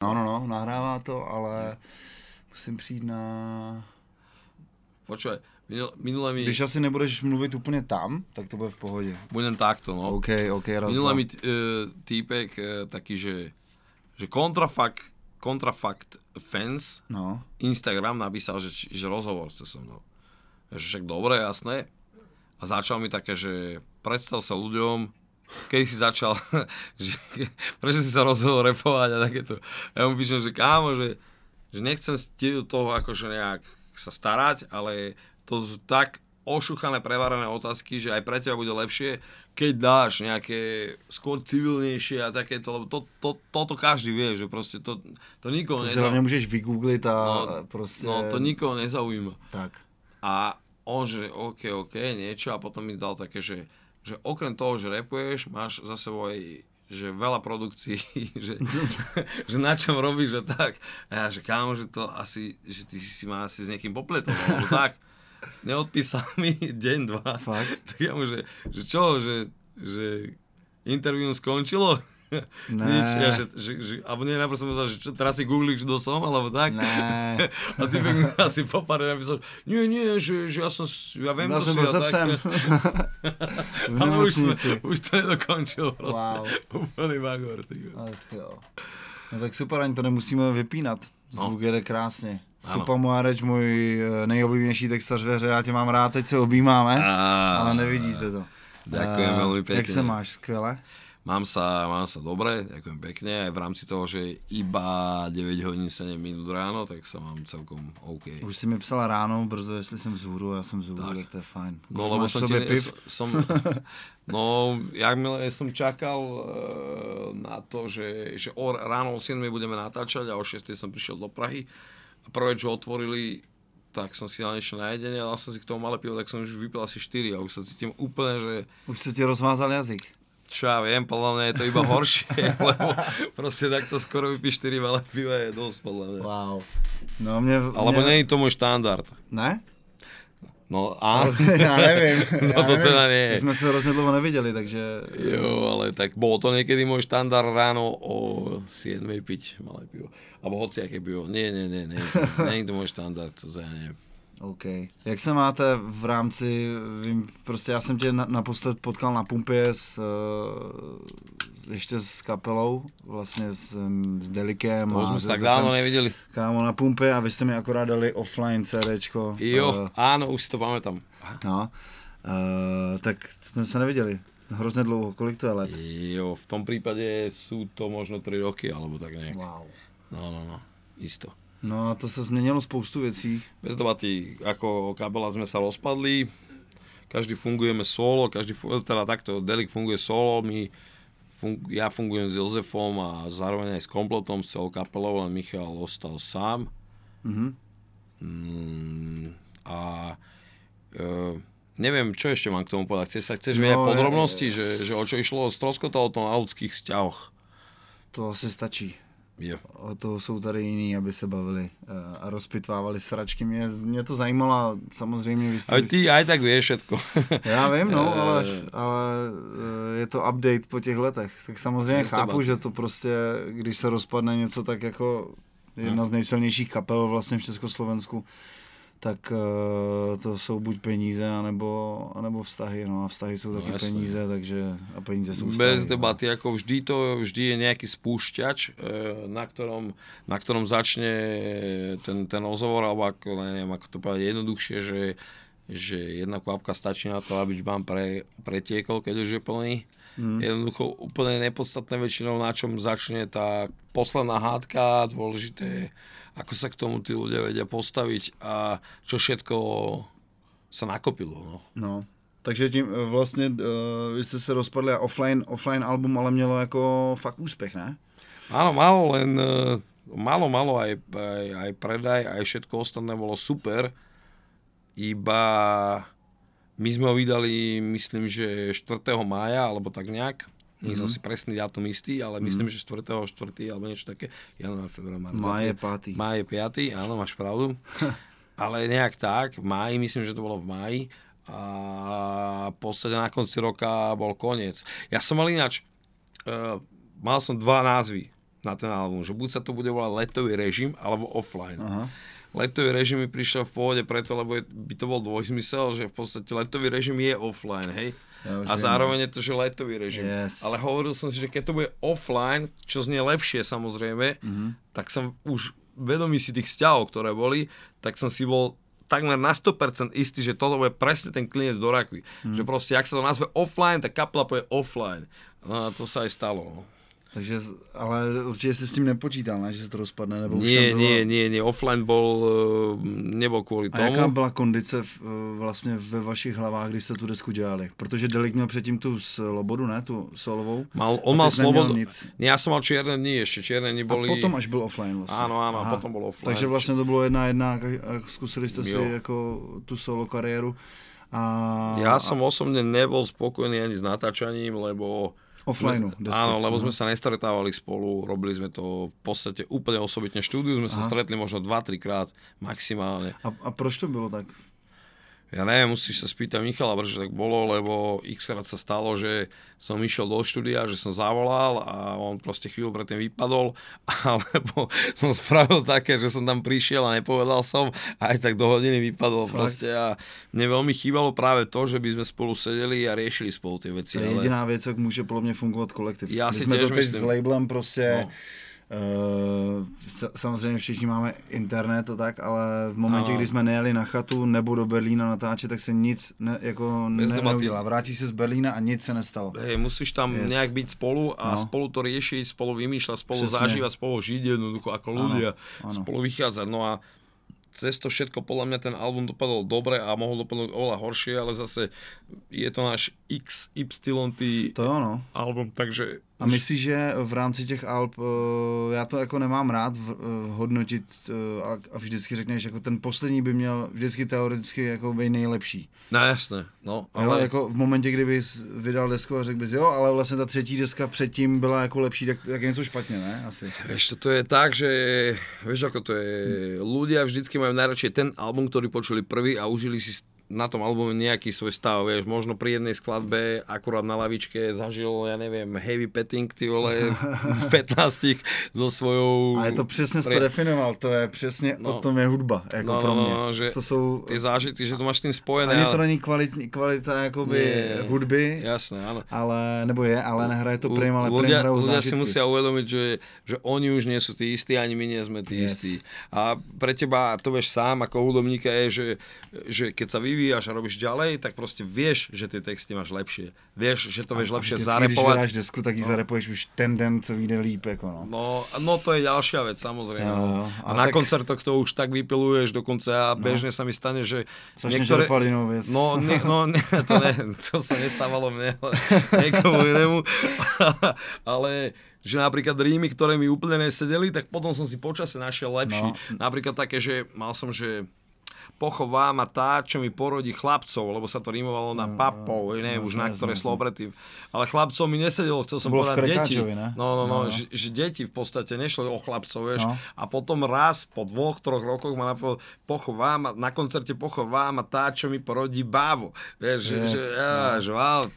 No, nahrává to, ale musím přijít na... Počkej, minule mi... Když asi nebudeš mluvit úplně tam, tak to bude v pohodě. Budem takto, no. OK, raz. Minule mi týpek taký, že kontrafakt fans, no. Instagram napísal, že rozhovor se so mnou. Však dobre, jasné. A začal mi také, že predstav sa ľuďom, kedy si začal, že prečo si sa rozhodol repovať a takéto. Ja mu píšem, že kámo, že nechcem do toho akože nejak sa starať, ale to sú tak ošuchané, prevarené otázky, že aj pre teba bude lepšie, keď dáš nejaké skôr civilnejšie a takéto, lebo toto každý vie, že proste to nikoho nezaujíma. To si hlavne môžeš vygoogliť a proste... No, to nikoho nezaujíma. Tak. A on, že OK, niečo, a potom mi dal také, že okrem toho, že rapuješ, máš za sebou aj, že veľa produkcií, že na čom robíš a tak. A ja, že kámo, že to asi, že ty si ma asi s niekým popletol, alebo tak. Neodpísal mi deň, dva. Fakt? Tak ja mu, že čo, že interview skončilo? Ne. Nič, ja, že, a nie, najprv som myslel, že čo, teraz si googlíš, kto som, alebo tak? Ne. A ty mi asi po pár napísal, nie, že ja som, ja viem, kto si ja tak. Ale už to nedokončil proste. Wow. Úplný magor. No tak super, ani to nemusíme vypínat. Zvuk jede krásně. Supa Moareč, můj nejoblíbenější textař ve hře, já tě mám rád, teď se objímáme, ale nevidíte to. Ďakujem veľmi pekne. Jak se máš, skvěle? Mám sa dobre, ďakujem pekne, aj v rámci toho, že je iba 9 hodín 7 minút ráno, tak sa mám celkom OK. Už si mi psala ráno, brzo, jestli jsem vzhůru, já jsem vzhůru, tak to je fajn. No lebo som čakal na to, že ráno o 7 budeme natáčať a o 6 som prišiel do Prahy a prvé, čo otvorili, tak som si dal niečo na jedenie, dal som si k tomu malé pivo, tak som už vypil asi 4 a už sa cítim úplne, že... Už sa ti rozvázal jazyk. Čo ja viem, podľa mňa je to iba horšie, lebo proste takto skoro vypíš 4 malé piva je dosť, podľa mňa. Wow. No, alebo nie je to môj štandard. Ne? No a... Ja neviem. No to teda nie je. My sme sa hrozne dlho nevideli, takže... Jo, ale tak bolo to niekedy môj štandard ráno o 7 piť malé pivo. Alebo hociaké pivo. Nie. Nie je to môj štandard, to ja neviem. OK. Jak se máte v rámci, vím, prostě já jsem tě naposled potkal na pumpě ještě s kapelou, vlastně s Delíkem. To jsme tak dávno neviděli. Kámo, na pumpě a vy jste mi akorát dali offline CDčko. Jo, ano, už si to pamätám. No, tak jsme se neviděli. Hrozně dlouho, kolik to je let? Jo, v tom případě jsou to možno 3 roky, alebo tak nějak. Wow. No, isto. No a to sa zmenilo spoustu vecí. Bez debaty, ako kapela sme sa rozpadli, každý fungujeme solo, teda takto, Delík funguje solo, ja fungujem s Josefom a zároveň aj s kompletom, s celou kapelou, len Michal ostal sám. Mm-hmm. Neviem, čo ešte mám k tomu povedať, chceš vedieť podrobnosti, že o čo išlo, stroskotalo to na ľudských vzťahoch. To asi stačí. Yeah. O toho jsou tady jiní, aby se bavili a rozpitvávali sračky. Mě to zajímalo, samozřejmě. Ale ty aj tak vieš všetko. Já vím, no, ale je to update po těch letech. Tak samozřejmě chápu, že to prostě, když se rozpadne něco, tak jako jedna z nejsilnějších kapel vlastně v Československu, tak to jsou buď peníze, anebo vztahy. No a vztahy jsou taky jasné. Peníze, takže a peníze jsou vztahy. Bez debaty, jako vždy je nějaký spúšťač, na ktorom začne ten rozhovor, alebo ako, neviem, ako to povedať jednoduchšie, že jedna kvapka stačí na to, aby vám pretiekol, keď už je plný. Jednoducho úplne nepodstatné väčšinou, na čom začne tá posledná hádka, dôležité, ako sa k tomu tí ľudia vedia postaviť a čo všetko sa nakopilo. No. Takže tím vlastně vy jste se rozpadli a offline album ale mělo jako fakt úspěch, ne? Áno, málo, aj predaj, aj všetko ostatné bolo super, iba my sme ho vydali, myslím, že 4. mája, alebo tak nejak. Nie som si presný dátum istý, ale myslím, že 4. alebo niečo také. Január, február, marec. Máj je 5. Áno, máš pravdu. Ale nejak tak, v máji, myslím, že to bolo v máji. A v podstate na konci roka bol koniec. Ja som mal ináč, mal som 2 názvy. na ten album, že buď sa to bude volať letový režim, alebo offline. Aha. Letový režim mi prišiel v pôvode preto, lebo by to bol dvojzmysel, že v podstate letový režim je offline, hej? Ja, a zároveň je to, že letový režim. Yes. Ale hovoril som si, že keď to bude offline, čo znie lepšie samozrejme, tak som už vedomý si tých vzťahov, ktoré boli, tak som si bol takmer na 100% istý, že toto bude presne ten klinec do rakvy. Že proste, ak sa to nazve offline, tak kapla bude offline. No a to sa aj stalo. Takže, ale určitě jsi s tím nepočítal, ne? Že se to rozpadne, nebo už tam bylo... Ne, offline nebyl kvůli tomu. A jaká byla kondice vlastně ve vašich hlavách, když jste tu desku dělali? Protože Delík měl předtím tu slobodu, ne? Tu solovou. On mal slobodu. Já jsem mal černé dny ještě, černé dny byly... A potom až byl offline vlastně. Ano, aha. Potom byl offline. Takže vlastně to bylo 1-1 a zkusili jste si jako tu solo kariéru. A... Já jsem osobně nebyl spokojený ani s natáčaním, lebo... Offline. Áno, lebo sme sa nestretávali spolu, robili sme to v podstate úplne osobitne. Štúdiu sme sa stretli možno 2-3 krát maximálne. A proč to bylo tak? Ja neviem, musíš sa spýtať Michala, prečo tak bolo, lebo x-krát sa stalo, že som išiel do štúdia, že som zavolal a on proste chvíľu predtým vypadol, alebo som spravil také, že som tam prišiel a nepovedal som a aj tak do hodiny vypadol proste a mne veľmi chýbalo práve to, že by sme spolu sedeli a riešili spolu tie veci. To je jediná vec, ak môže podľa mňa fungovať kolektív. Ja my sme to teď s labelem proste... No. Samozřejmě všichni máme internet a tak, ale v momentě, kdy jsme nejeli na chatu nebo do Berlína natáčet, tak se nic neudělá. Vrátíš se z Berlína a nic se nestalo. Hej, musíš tam nějak být spolu a spolu to řešit, spolu vymýšlet, spolu zažívat, spolu žít jednoducho jako ľudia, spolu vycházet. No a cez to všetko podľa mňa ten album dopadol dobre a mohol dopadnúť oveľa horšie, ale zase je to náš XYT album, takže... A myslíš, že v rámci těch alb, já to jako nemám rád hodnotit a vždycky řekneš, jako ten poslední by měl vždycky teoreticky jako být nejlepší. No jasné, no. Ale jo, jako v momentě, kdy bys vydal desku a řekl bys, jo, ale vlastně ta třetí deska předtím byla jako lepší, tak je něco špatně, ne? Asi. Víš, to je tak, že, víš, jako to je, ľudia vždycky majú najradšej ten album, ktorý počuli prvý a užili si na tom albume nejaký svoj stav, vieš, možno pri jednej skladbe, akurát na lavičke zažil, ja neviem, heavy petting, ty vole, 15 so svojou... Ale to presne si to definoval, to je presne, o tom je hudba, ako pro mňa. Že to sú... Tie zážitky, že to máš tým spojené. Ani to není kvalita jakoby hudby, jasné, ale, nebo je, ale nehraje to prým, ale prým hrajou zážitky. Ľudia si musia uvedomiť, že oni už nie sú tí istí, ani my nie sme tí istí. A pre teba, to vieš sám, ako hudobníka je, že keď sa vyvíjaš a robíš ďalej, tak proste vieš, že tie texty máš lepšie. Vieš, že to vieš lepšie zarepovať. Když vydáš desku, tak ji zarepuješ už ten den, co vyjde líp. Jako no to je ďalšia vec, samozrejme. A na koncertoch to už tak vypiluješ dokonca a bežne sa mi stane, že... Začneš repať inú vec. To sa nestávalo mne, ale niekomu inému. Ale... že napríklad rímy, ktoré mi úplne nesedeli, tak potom som si počase našiel lepší. Napríklad také, že mal som, že... pochová ma tá, čo mi porodí chlapcov, lebo sa to rímovalo na papov, už na ktoré slovo predtým. Ale chlapcov mi nesedelo, chcel som povedať deti. Že deti v podstate nešlo o chlapcov, vieš. A potom raz po 2-3 rokoch ma napadlo, na koncerte pochová ma tá, čo mi porodí bávo. Vieš,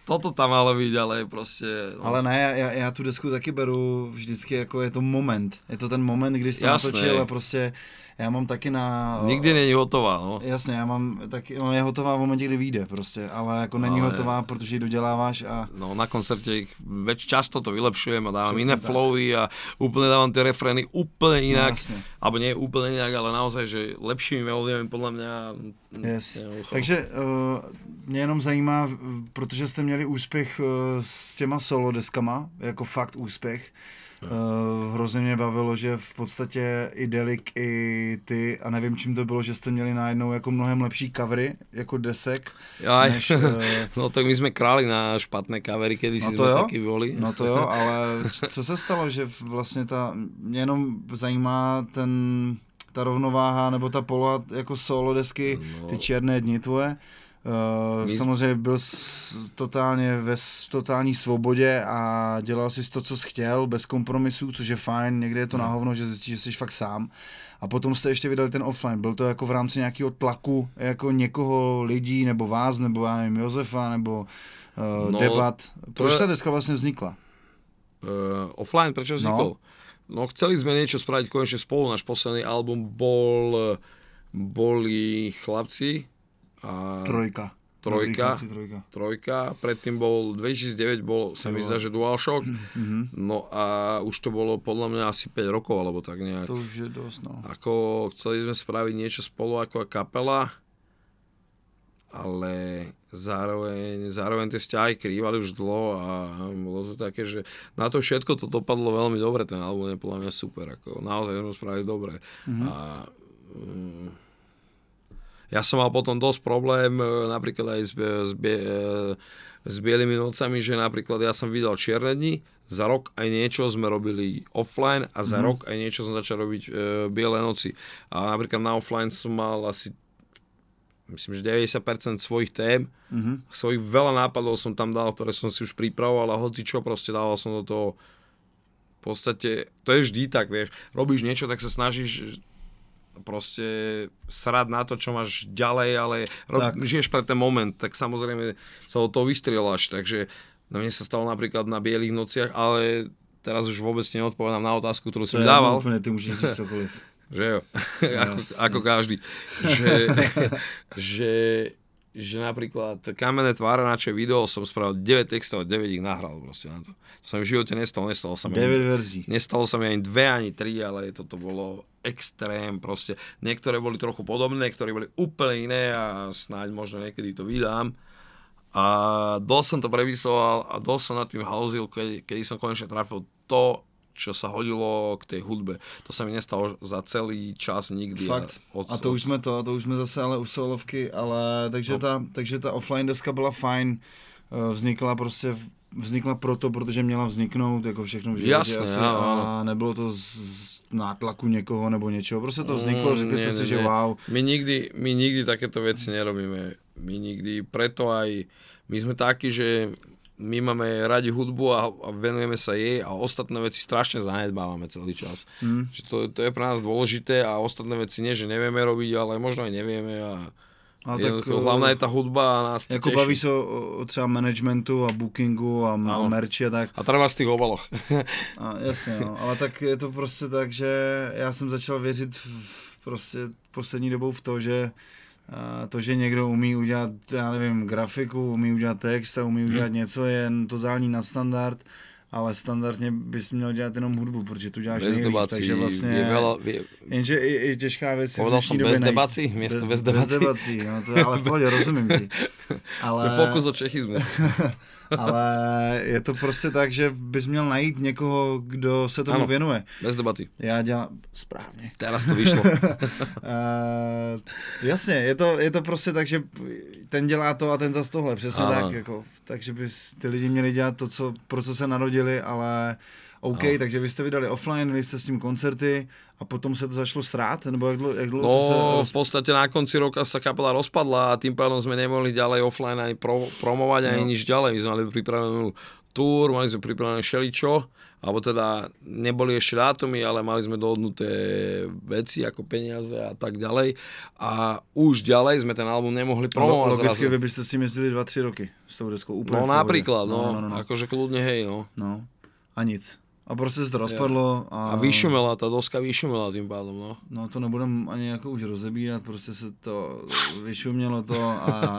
toto tam malo byť, ale proste... Ale ne, ja tú desku taky beru vždycky, ako je to moment. Je to ten moment, kdy si to natočil a proste... Já mám taky na... Nikdy není hotová, no. Jasně, já mám taky... No je hotová v momentě, kdy vyjde prostě, ale jako není hotová, protože ji doděláváš a... No na koncertě často to vylepšujem a dávám jiné flowy a úplně dávám ty refrény úplně jinak. No, alebo nie úplně jinak, ale naozaj, že lepšími melodiemi podle mě... Takže mě jenom zajímá, protože jste měli úspěch s těma solo deskama, jako fakt úspěch. Hrozně mě bavilo, že v podstatě i Delík, i ty, a nevím čím to bylo, že jste měli najednou jako mnohem lepší covery, jako desek. Než, no tak my jsme králi na špatné covery, když jsme taky volili. No to jo, ale co se stalo, že vlastně mě jenom zajímá ta rovnováha, nebo ta poloha jako solo desky, ty černé dny tvoje. Samozřejmě byl totálně ve totální svobodě a dělal si to, co jsi chtěl, bez kompromisů, což je fajn, někde je to na hovno, že zjistíš, že jsi fakt sám. A potom jste ještě vydali ten offline, byl to jako v rámci nějakého tlaku, jako někoho lidí, nebo vás, nebo já nevím, Josefa, nebo debat. Proč ta deska vlastně vznikla? Offline, proč vznikl? No chceli sme niečo spraviť konečne spolu. Náš posledný album boli Chlapci a Trojka. Predtým bol 2009, sa mi zdá, že Dualshock. Mm-hmm. No a už to bolo podľa mňa asi 5 rokov alebo tak nejak. To už je dosť, no. Ako chceli sme spraviť niečo spolu ako kapela, ale zároveň tie vzťahy krývali už dlho a bolo to také, že na to všetko to dopadlo veľmi dobre, ten album je podľa mňa super, ako naozaj sme spravili dobre. Mm-hmm. A ja som mal potom dosť problém napríklad aj s bielými nocami, že napríklad ja som vydal Čierne dni, za rok aj niečo sme robili offline a za rok aj niečo som začal robiť biele noci. A napríklad na offline som mal asi myslím, že 90% svojich tém, svojich veľa nápadov som tam dal, ktoré som si už pripravoval a hotičo proste dával som do toho. V podstate, to je vždy tak, vieš, robíš niečo, tak sa snažíš proste srať na to, čo máš ďalej, ale žiješ pre ten moment, tak samozrejme sa od toho vystrieľaš, takže na mne sa stalo napríklad na Bielých nociach, ale teraz už vôbec neodpovedám na otázku, ktorú som dával. Úplne, ty už nechceš cokoliv. Že jo, ako každý, že napríklad Kamenné tváre na čo video som spravil 9 textov a 9 ich nahral proste na to. Som v živote nestalo sa mi 9 verzií. Nestalo sa mi ani 2, ani 3, ale toto bolo extrém proste. Niektoré boli trochu podobné, ktoré boli úplne iné a snáď možno niekedy to vydám. A dosť som to prevysloval a dosť som nad tým hauzil, keď som konečne trafil to, čo sa hodilo k tej hudbe. To sa mi nestalo za celý čas nikdy. Fakt. A to už jsme zase ale u solovky, ale takže, no. takže ta offline deska byla fajn. Vznikla proto, protože měla vzniknout, jako všechno v životě. Jasné, asi, a nebylo to z nátlaku někoho nebo něčeho. Prostě to vzniklo, řekli jsme si, že wow. My nikdy takéto věci nerobíme. My nikdy, preto aj my jsme taky, že my máme radi hudbu a venujeme sa jej a ostatné veci strašne zanedbávame celý čas. Že to je pre nás dôležité a ostatné veci nie, že nevieme robiť, ale možno aj nevieme. A tak, hlavná je tá hudba a nás jako teší. Baví sa o třeba managementu a bookingu a merči a tak. A trvá z tých obaloch. Jasne, no. Ale tak je to prostě tak, že já jsem začal věřit prostě poslední dobou v to, že někdo umí udělat, já nevím, grafiku, umí udělat text a umí udělat něco, je totální nadstandard, ale standardně bys měl dělat jenom hudbu, protože tu děláš nejlíp, takže vlastně jenže i těžká věc je v dnešní době najít. Bez debací, no to je ale v pohodě, rozumím ti. Ale to je pokus o čechismu. Ale je to prostě tak, že bys měl najít někoho, kdo se tomu věnuje. Bez debaty. Já dělám správně. Teraz to vyšlo. Jasně, je to prostě tak, že ten dělá to a ten zas tohle, přesně tak. Jako, takže by ty lidi měli dělat to, pro co se narodili, ale OK, takže vy jste vydali offline, vy jste s tím koncerty a potom se to začalo srát? Nebo jak dlouho v podstate na konci roka sa kapela rozpadla a tým pádom sme nemohli ďalej offline ani promovať, ani nič ďalej. My sme mali pripravenú tour, mali sme pripravené šeličo, alebo teda neboli ešte dátumy, ale mali sme dohodnuté veci ako peniaze a tak ďalej. A už ďalej sme ten album nemohli promovať. Logicky vy by ste s tým jezdili 2-3 roky s tou deskou. No napríklad, no. Akože kľudne hej, no. No a nic. A prostě se to rozpadlo. A vyšumela, ta doska vyšumela tím pádem, no. No to nebudem ani jako už rozebírat, prostě se to vyšumělo to a...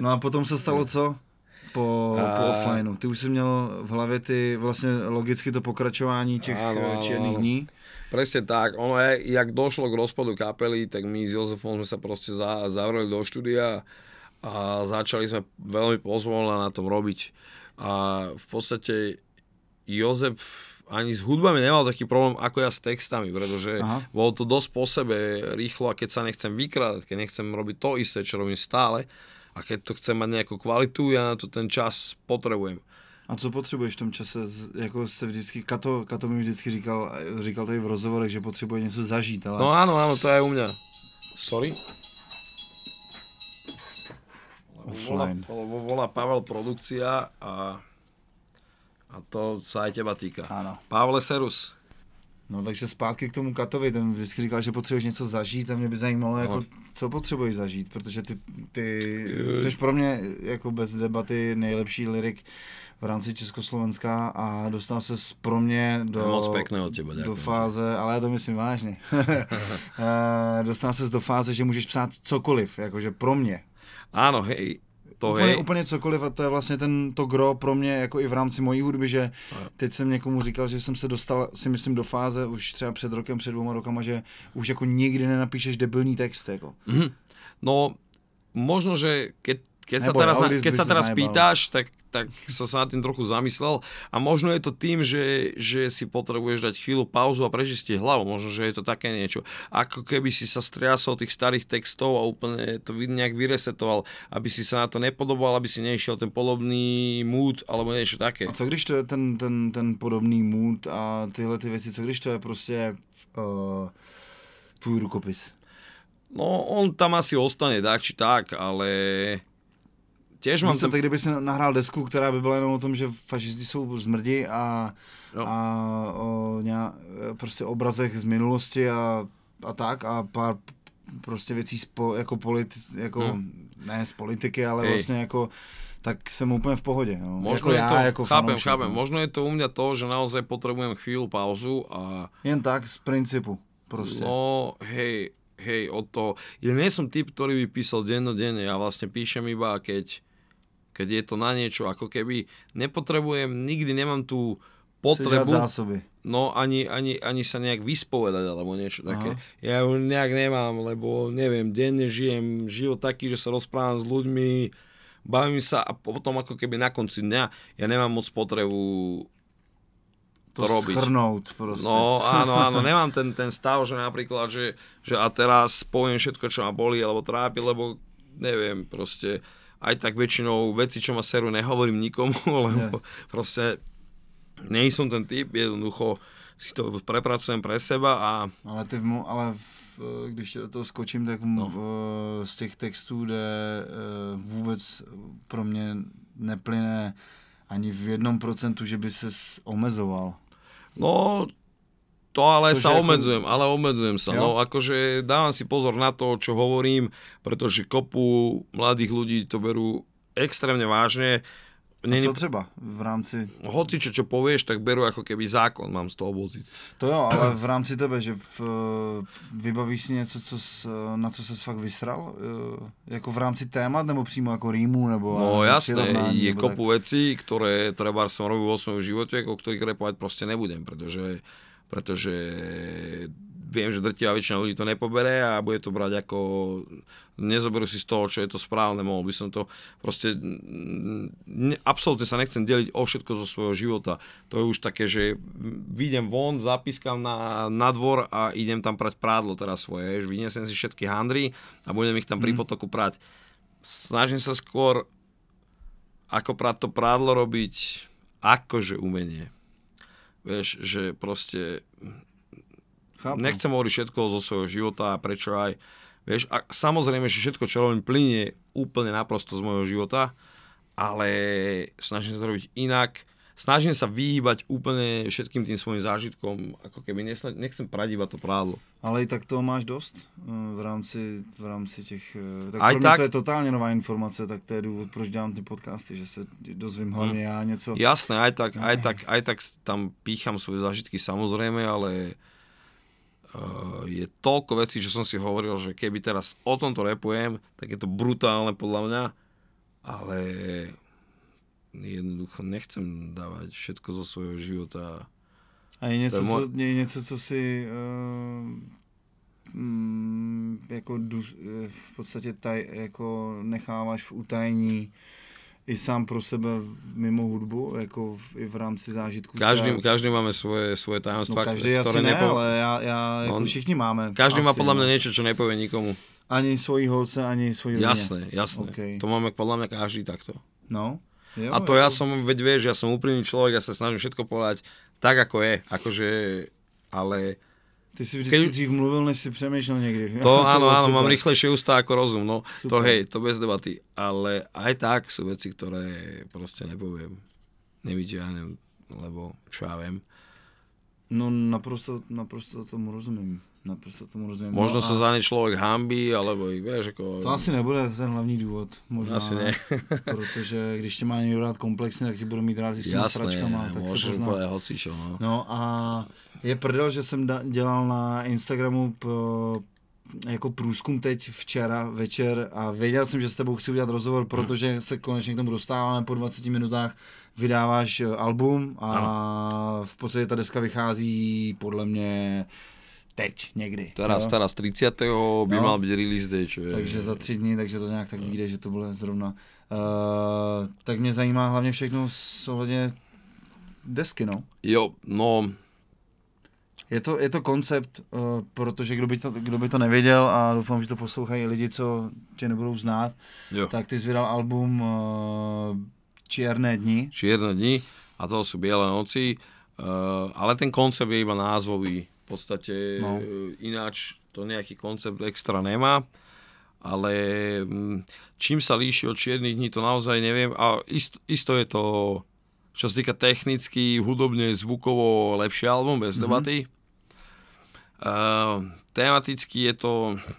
No a potom se stalo co? Po offlineu. Ty už jsi měl v hlavě ty vlastně logicky to pokračování těch Černých dní. Presne tak, ono je, jak došlo k rozpadu kapely, tak my s Josefom jsme se prostě zavreli do studia a začali jsme velmi pozvolna na tom robiť. A v podstatě Jozef ani s hudbami nemal taký problém ako ja s textami, pretože bolo to dosť po sebe rýchlo a keď sa nechcem vykrádať, keď nechcem robiť to isté, čo robím stále a keď to chcem mať nejakú kvalitu, ja na to ten čas potrebujem. A co potřebuješ v tom čase, jako se vždycky, Kato mi vždycky říkal tady v rozhovorech, že potřebuje něco zažít, ale... No áno, to je u mňa. Sorry. Offline. Volá Pavel produkcia a to sa aj teba týka. Áno. Pavel Serus. No takže zpátky k tomu Katovi, ten vždycky říkal, že potřebuješ něco zažít a mě by zajímalo, jako, co potřebuješ zažít, protože ty jsi pro mě jako bez debaty nejlepší lyrik v rámci Československa a dostal ses pro mě do fáze, ale já to myslím vážně, dostal ses do fáze, že můžeš psát cokoliv, jakože pro mě. Ano, hej. Úplně cokoliv a to je vlastně to gro pro mě, jako i v rámci mojí hudby, že teď jsem někomu říkal, že jsem se dostal, si myslím, do fáze už třeba před 2 rokama, že už jako nikdy nenapíšeš debilní text, jako. Mm-hmm. No, možno, že keď sa teraz pýtaš, tak som sa nad tým trochu zamyslel a možno je to tým, že si potrebuješ dať chvíľu pauzu a prečistiť hlavu, možno, že je to také niečo. Ako keby si sa striasol tých starých textov a úplne to nejak vyresetoval, aby si sa na to nepodoboval, aby si nešiel ten podobný mood alebo niečo také. A co když to je ten podobný mood a tyhle ty veci, co když to je prostě tvůj rukopis? No, on tam asi ostane tak či tak, ale... tak kdyby si nahrál desku, která by byla jenom o tom, že fašisti jsou zmrdi a prostě obrazech z minulosti a tak a pár prostě věcí ne z politiky, ale vlastně jako tak jsem úplně v pohodě. No. Možno jako chápem. Možno je to u mě to, že naozaj potřebujem chvíli pauzu a... Jen tak z principu prostě. No hej, od toho. Ja nie som typ, ktorý by písal dennodenne, ja vlastne píšem iba keď je to na niečo, ako keby nepotrebujem, nikdy nemám tú potrebu, no ani sa nejak vyspovedať alebo niečo také. Aha. Ja ju nejak nemám, lebo neviem, denne žijem život taký, že sa rozprávam s ľuďmi, bavím sa a potom ako keby na konci dňa ja nemám moc potrebu to robiť. Schrnúť proste. No áno, nemám ten stav, že napríklad, že a teraz poviem všetko, čo ma bolí alebo trápi, lebo neviem, proste aj tak väčšinou veci, čo ma serú, nehovorím nikomu, lebo proste nie som ten typ, jednoducho si to prepracujem pre seba a... Když do toho skočím, tak z těch textů, kde vůbec pro mě neplyne ani v 1%, že by ses omezoval. No, to ale sa obmedzujem, Jo? No, akože dávam si pozor na to, čo hovorím, pretože kopu mladých ľudí to berú extrémne vážne. A co třeba v rámci... Hoci, čo povieš, tak beru ako keby zákon, mám z toho pocit. To jo, ale v rámci tebe, že vybavíš si něco, na co ses fakt vysral? Jako v rámci témat, nebo přímo jako rýmu, nebo... No jasné, je kopu vecí, ktoré treba som robil vo svojom živote, o ktorých repovať proste nebudem, pretože viem, že drtivá väčšina ľudí to nepobere a bude to brať ako... Nezoberú si z toho, čo je to správne, mohol by som to proste... Absolútne sa nechcem deliť o všetko zo svojho života. To je už také, že vyjdem von, zapískam na dvor a idem tam prať prádlo teraz svoje. Vyniesem si všetky handry a budem ich tam pri potoku prať. Snažím sa skôr, ako prať to prádlo robiť, akože umenie. Vieš, že proste... Chápam. Nechcem hovoriť všetko zo svojho života a prečo aj... Vieš, a samozrejme, že všetko, čo robím, plynie úplne naprosto z môjho života, ale snažím sa to robiť inak. Snažím sa vyhýbať úplne všetkým tým svojim zážitkom, ako keby nechcem prať iba to prádlo. Ale i tak toho máš dost v rámci těch... Tak aj pro mě tak, to je totálně nová informace, tak to je důvod, proč dělám ty podcasty, že se dozvím hlavně já něco... Jasné, aj tak tam pícham svoje zážitky samozrejme, ale... je toľko vecí, že som si hovoril, že keby teraz o tomto repujem, tak je to brutálne podľa mňa, ale jednoducho nechcem dávať všetko zo svojho života. A je něco, co si jako v podstatě jako necháváš v utajení i sám pro sebe mimo hudbu, jako i v rámci zážitku. Každý máme svoje tajemstvá, no, ktoré asi ne, ale já jako všichni máme. Každý asi má podľa mňa niečo, čo nepovie nikomu. Ani svojí holce, ani svojí rodine. Jasné. Okay. To máme podľa mňa každý takto. No. Jo, a to ja som, ja som úprimný človek, ja sa snažím všetko povedať tak, ako je. Akože, ale... Ty si vždycky dřív mluvil, než si přemýšlel někdy. To áno, mám rýchlejšie ústa ako rozum, no. Super. To bez debaty. Ale aj tak sú veci, ktoré proste nepoviem. Nevyťahnem, lebo čo ja viem. No naprosto tomu rozumím. Možno sa za ne človek hanbí, alebo ich vieš ako... To asi nebude ten hlavní důvod, možná. Asi ne. Protože když tě má někdo rád komplexně, tak ti budou mít rád i s těmi sračkama. Jasné, můžeš úplně hocičo. No a je prdel, že jsem dělal na Instagramu jako průzkum teď včera večer a věděl jsem, že s tebou chci udělat rozhovor, protože se konečně k tomu dostáváme, po 20 minutách vydáváš album a v podstatě ta deska vychází podle mě teď někdy. Teraz 30. by mal být release day, čo je. Takže za 3 dny, takže to nějak tak vyjde, že to bude zrovna. Tak mě zajímá hlavně všechno ohledně desky, no. Jo, no. Je to koncept, protože kdo by to nevěděl, a doufám, že to poslouchají lidi, co tě nebudou znát, jo. Tak ty jsi vydal album Čierne dni a to jsou Biele noci, ale ten koncept je iba názvový. V podstate ináč to nejaký koncept extra nemá, ale čím sa líši od Čiernych dní, to naozaj neviem. A isto je to, čo sa týka technicky, hudobne, zvukovo lepší album, bez debaty. Tematicky je to,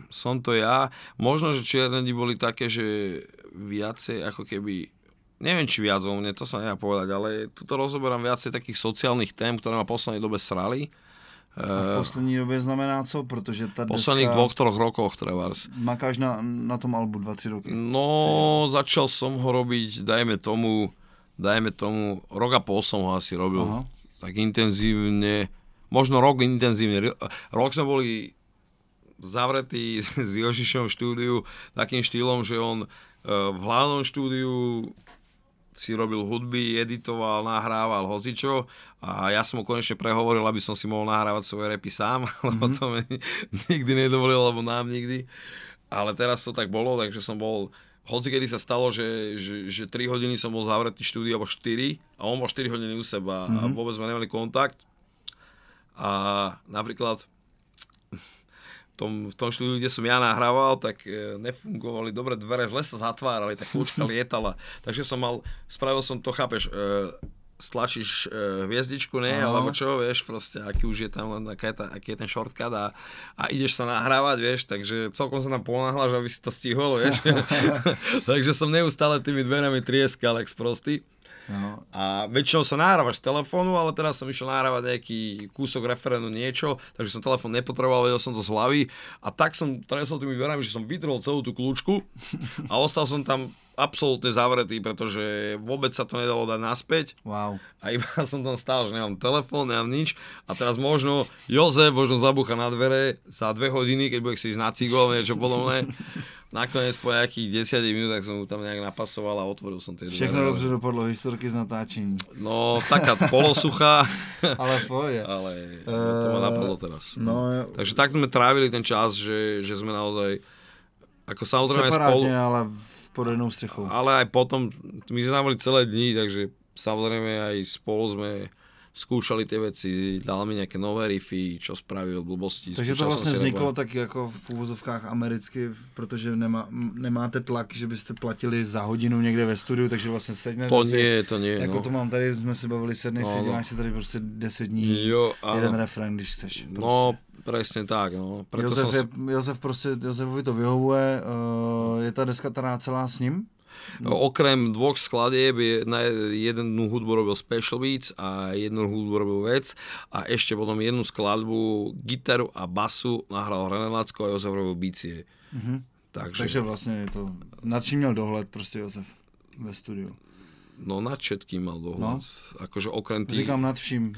som to ja. Možno, že Čierne dní boli také, že viacej ako keby, neviem či viac o mne, to sa nedá povedať, ale tuto rozoberám viacej takých sociálnych tém, ktoré ma v poslednej dobe srali. A v poslední době znamená co? Protože ta posledních 2-3 rokoch trebárs. Makáš na tom albu 2-3 roky? No, začal jsem ho robiť, dajme tomu, rok a pol som ho asi robil. Aha. Tak intenzívne, možno rok intenzívne. Rok sme boli zavretí s Jožišom v štúdiu takým štýlom, že on v hlavnom štúdiu si robil hudby, editoval, nahrával hocičo a ja som ho konečne prehovoril, aby som si mohol nahrávať svoje repy sám, lebo to mi nikdy nedovolil, alebo nám nikdy. Ale teraz to tak bolo, takže som bol, hocikedy sa stalo, že 3 hodiny som bol zavretý štúdio, alebo 4, a on bol 4 hodiny u seba a vôbec sme nemali kontakt. A napríklad v tom štúdiu, kde som ja nahrával, tak nefungovali dobre dvere, zle sa zatvárali, tak kľúčka lietala. Takže spravil som to, chápeš, stlačíš hviezdičku, ne, alebo čo, vieš, proste, aký už je tam len, aký je ten shortcut a ideš sa nahrávať, vieš, takže celkom sa tam ponáhľaš, aby si to stihol, vieš. Takže som neustále tými dverami trieskal, jak sprostý. No. A väčšinou sa nahrávaš z telefónu, ale teraz som išiel nahrávať nejaký kúsok referendu, niečo, takže som telefón nepotreboval, vedel som to z hlavy a tak som tresol tými dverami, že som vytrhol celú tú kľúčku a ostal som tam absolútne zavretý, pretože vôbec sa to nedalo dať naspäť. Wow. A iba som tam stál, že nemám telefón, nemám nič a teraz možno Jozef zabúcha na dvere za 2 hodiny, keď bude si ísť na cigol, niečo podobné. Nakonec po nejakých 10 minút, tak som mu tam nejak napasoval a otvoril som tie dvere. Všechno dobře dopadlo, historky z natáčení. No, taká polosuchá. Ale pojde. Ale to ma napadlo teraz. No. Takže tak sme trávili ten čas, že sme naozaj ako samozrejme spolu. Separátne, ale pod jednou stechou. Ale aj potom, my sme tam boli celé dni, takže samozrejme aj spolu sme skúšali tie veci, dal mi nejaké nové riffy, čo spravil, blbosti. Takže to vlastne vzniklo tak ako v úvozovkách americky, protože nemáte tlak, že byste platili za hodinu někde ve studiu, takže vlastně sedne. To nie. Jako no. To mám tady, jsme se bavili si děláš si tady prostě 10 dní, jo, jeden refrén, když chceš. Prostě. No, presne tak, no. Jozefovi to vyhovuje, je ta deska teda celá s ním? No. Okrem 2 skladieb na jednu hudbu robil Special Beats a jednu hudbu robil Vec a ešte potom jednu skladbu, gitaru a basu nahral René Lacko a Josef robil bicie. Takže vlastne je to... Nad čím měl dohled prostě Josef ve studiu? No nad všetkým mal dohled. No. Akože okrem tých... Říkám nad vším.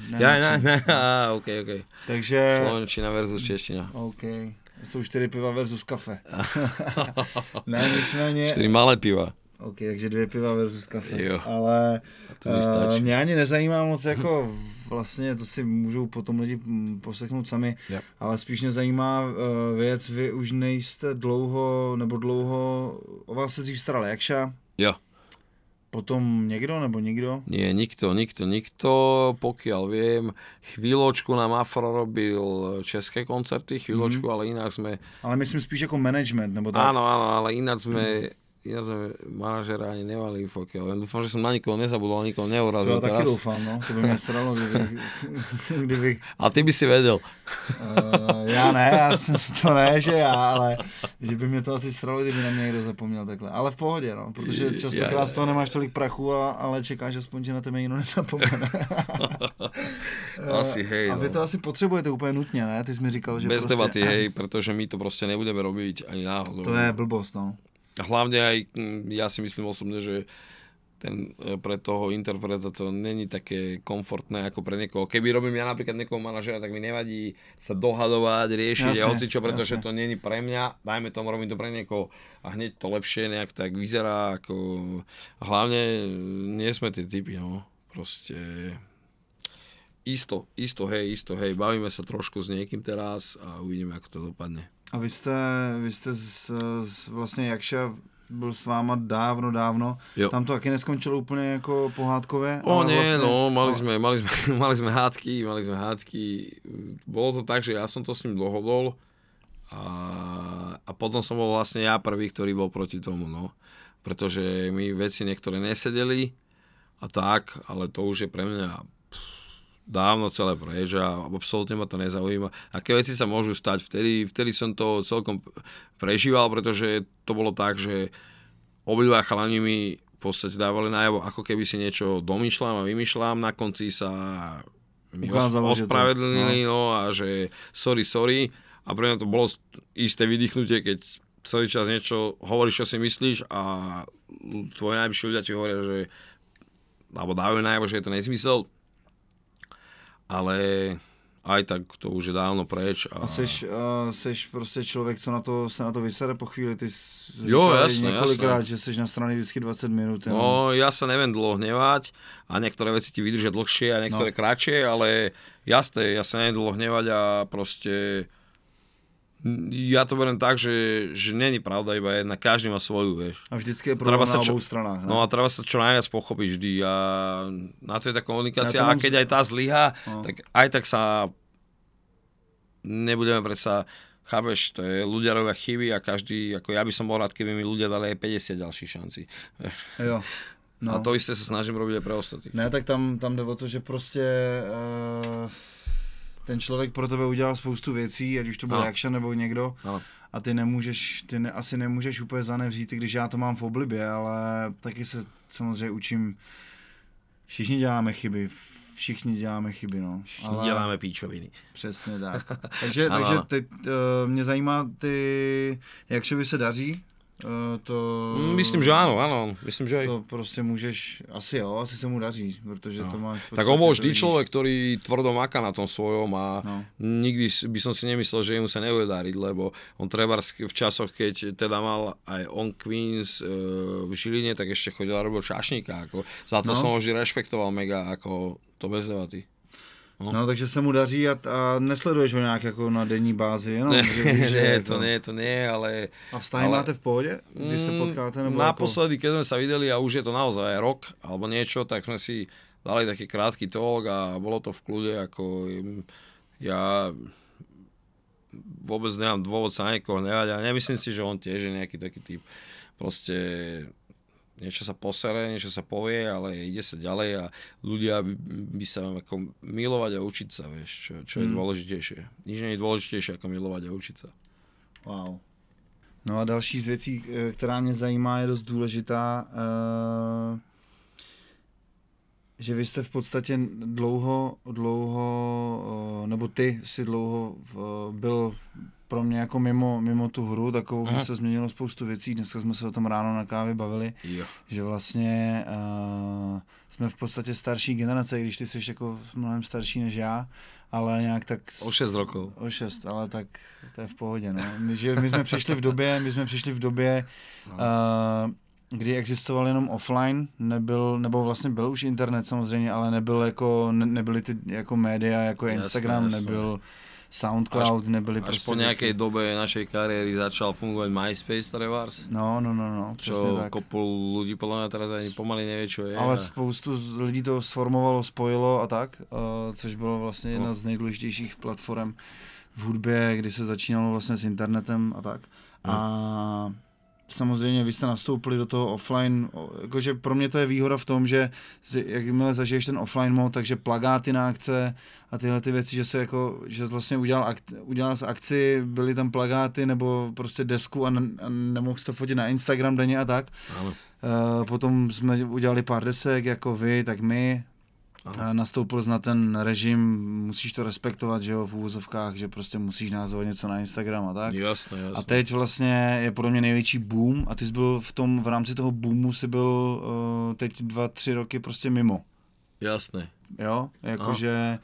OK. Takže... Slovenčina versus čeština. OK. Jsou 4 piva versus kafe. Ne, nicméně... 4 malé piva. OK, takže 2 piva versus kafe, jo, ale mě ani nezajímá moc, jako vlastně to si můžou potom lidi poslechnout sami, yep. Ale spíš mě zajímá věc, vy už nejste dlouho, o vás se dřív staral Jakša? Jo. Potom někdo nebo nikdo? Nie, nikto, pokiaľ viem, chvíľočku nám Afro robil české koncerty, ale inak sme... Ale myslím spíš ako management, nebo tak? Áno, ale inak sme... ja sme manažera ani nemali pokiaľ. Ja dúfam, že som na nikoho nezabudol, nikoho neurazil. Ja taky doufám, no. To by mě sralo, kdyby... A ty by si vedel. Já ne, to ne, že já, ale že by mě to asi sralo, kdyby na mě někdo zapomněl takhle. Ale v pohodě, no, protože častokrát z toho nemáš tolik prachu, ale čekáš aspoň, že na tebe někdo nezapomene. Asi hej, a vy to asi potřebujete úplně nutně, ne? Ty jsi mi říkal, že bez debaty, hej, protože my to prostě nebudeme robiť ani náhodou. To je blbost, no. Hlavne aj, ja si myslím osobne, že ten pre toho interpreta to není také komfortné ako pre niekoho. Keby robím ja napríklad niekoho manažera, tak mi nevadí sa dohadovať, riešiť a hocičo, pretože to není pre mňa, dajme tomu, robím to pre niekoho a hneď to lepšie nejak tak vyzerá, ako hlavne nie sme tie typy, no, proste isto, hej, bavíme sa trošku s niekým teraz a uvidíme, ako to dopadne. A vy jste vlastně Jakša byl s váma dávno. Jo. Tam to taky neskončilo úplně jako pohádkově. O ne, vlastně... no, mali jsme hádky. Bylo to tak, že já jsem to s ním dohodol a potom jsem byl vlastně já prvý, který byl proti tomu, no. Protože mi věci některé nesedeli a tak, ale to už je pre mě dávno celé preč a absolútne ma to nezaujíma. Aké veci sa môžu stať? Vtedy som to celkom prežíval, pretože to bolo tak, že obidva chalani mi v podstate dávali najavo, ako keby si niečo domýšľam a vymýšľam, na konci sa mi ospravedlnili, no a že sorry. A pre mňa to bolo isté vydýchnutie, keď celý čas niečo hovoríš, čo si myslíš a tvoje najbližšie ľudia ti hovoria, že alebo dávajú najavo, že je to nezmysel. Ale aj tak to už je dávno preč. A seš prostě člověk, co se na to vysere po chvíli. Ty jsi říkal několikrát, že seš nasraný vždycky 20 minut. No, já se nevím dlouho hněvat a některé věci ti vydrží dlhšie a některé kratšie, ale jasné, já se nevím dlouho hněvat a prostě já to berem tak, že není pravda iba jedna, každý má svoju, vieš. A vždycky je problém na obou stranách. Ne? No a treba sa čo najviac pochopiť vždy a na to je tá komunikácia a keď aj tá zlyhá, tak aj tak sa nebudeme predsa, chápeš, to je ľudia robia chyby a každý, ako ja by som bol rád, keby mi ľudia dali aj 50 ďalších šancí. Jo. No. A to isté sa snažím robiť aj pre ostatných. Ne, tak tam jde o to, že prostě... Ten člověk pro tebe udělal spoustu věcí, ať už to byl Jakša nebo někdo. No. A ty asi nemůžeš úplně zanevřít, když já to mám v oblibě, ale taky se samozřejmě učím. Všichni děláme chyby, no. Všichni děláme píčoviny. Přesně tak. takže teď mě zajímá, ty Jakšovi se daří? To... Myslím, že ano. Myslím, že aj... To prostě můžeš, asi se mu daří, protože to máš... Tak on byl vždy člověk, který tvrdo maká na tom svojom a nikdy by som si nemyslel, že mu se nebude dariť, lebo on treba v časoch, keď teda mal aj on Queens v Žiline, tak ještě chodil a robil čašníka, jako. Za to som ho vždy rešpektoval mega, jako to bez debaty. No, takže se mu daří a nesleduješ ho nějak jako na denní bázi, no? Ne, ale... A vztahy máte v pohodě, když se potkáte? Nebo naposledy, keď sme sa videli a už je to naozaj rok, alebo niečo, tak sme si dali taký krátky talk a bolo to v kľude, ako ja vôbec nemám dôvod sa na niekoho nevať, ale nemyslím si, že on tiež je nejaký taký typ, proste... Niečo sa posere, niečo sa povie, ale ide sa ďalej a ľudia by sa ako milovať a učiť sa, vieš, čo je dôležitejšie. Nič nie je dôležitejšie ako milovať a učiť sa. Wow. No a další z věcí, která mě zajímá, je dost důležitá, že vy jste v podstatě dlouho, nebo ty si dlouho byl pro mě jako mimo tu hru, takovou, že se změnilo spoustu věcí. Dneska jsme se o tom ráno na kávě bavili, že vlastně jsme v podstatě starší generace, i když ty jsi jako mnohem starší než já, ale nějak tak... O 6 rokov. O 6, ale tak to je v pohodě, no. My jsme přišli v době, kdy existoval jenom offline, nebo vlastně byl už internet samozřejmě, ale nebyly ty jako média, jako Instagram, jasne. Nebyl... Soundcloud nebyli prostě. Až po nějaké době naší kariéry začal fungovat Myspace trebárs. No, přesně tak. Kopu lidí podle mě teraz ani pomaly neví, čo je. Ale spoustu lidí to sformovalo, spojilo a tak, což bylo vlastně jedna z nejdůležitějších platform v hudbě, kdy se začínalo vlastně s internetem a tak. A samozřejmě vy jste nastoupili do toho offline, jakože pro mě to je výhoda v tom, že jakmile zažiješ ten offline mod, takže plakáty na akce a tyhle ty věci, že se jako, že vlastně udělal jsi akci, byly tam plakáty nebo prostě desku a nemohl jsi to fotit na Instagram denně a tak. Potom jsme udělali pár desek, jako vy, tak my. A nastoupil jsi na ten režim, musíš to respektovat, že jo, v úvozovkách, že prostě musíš názvat něco na Instagram a tak. Jasné. A teď vlastně je podle mě největší boom a ty jsi byl v tom, v rámci toho boomu jsi byl teď 2-3 roky prostě mimo. Jasné. Jo, jakože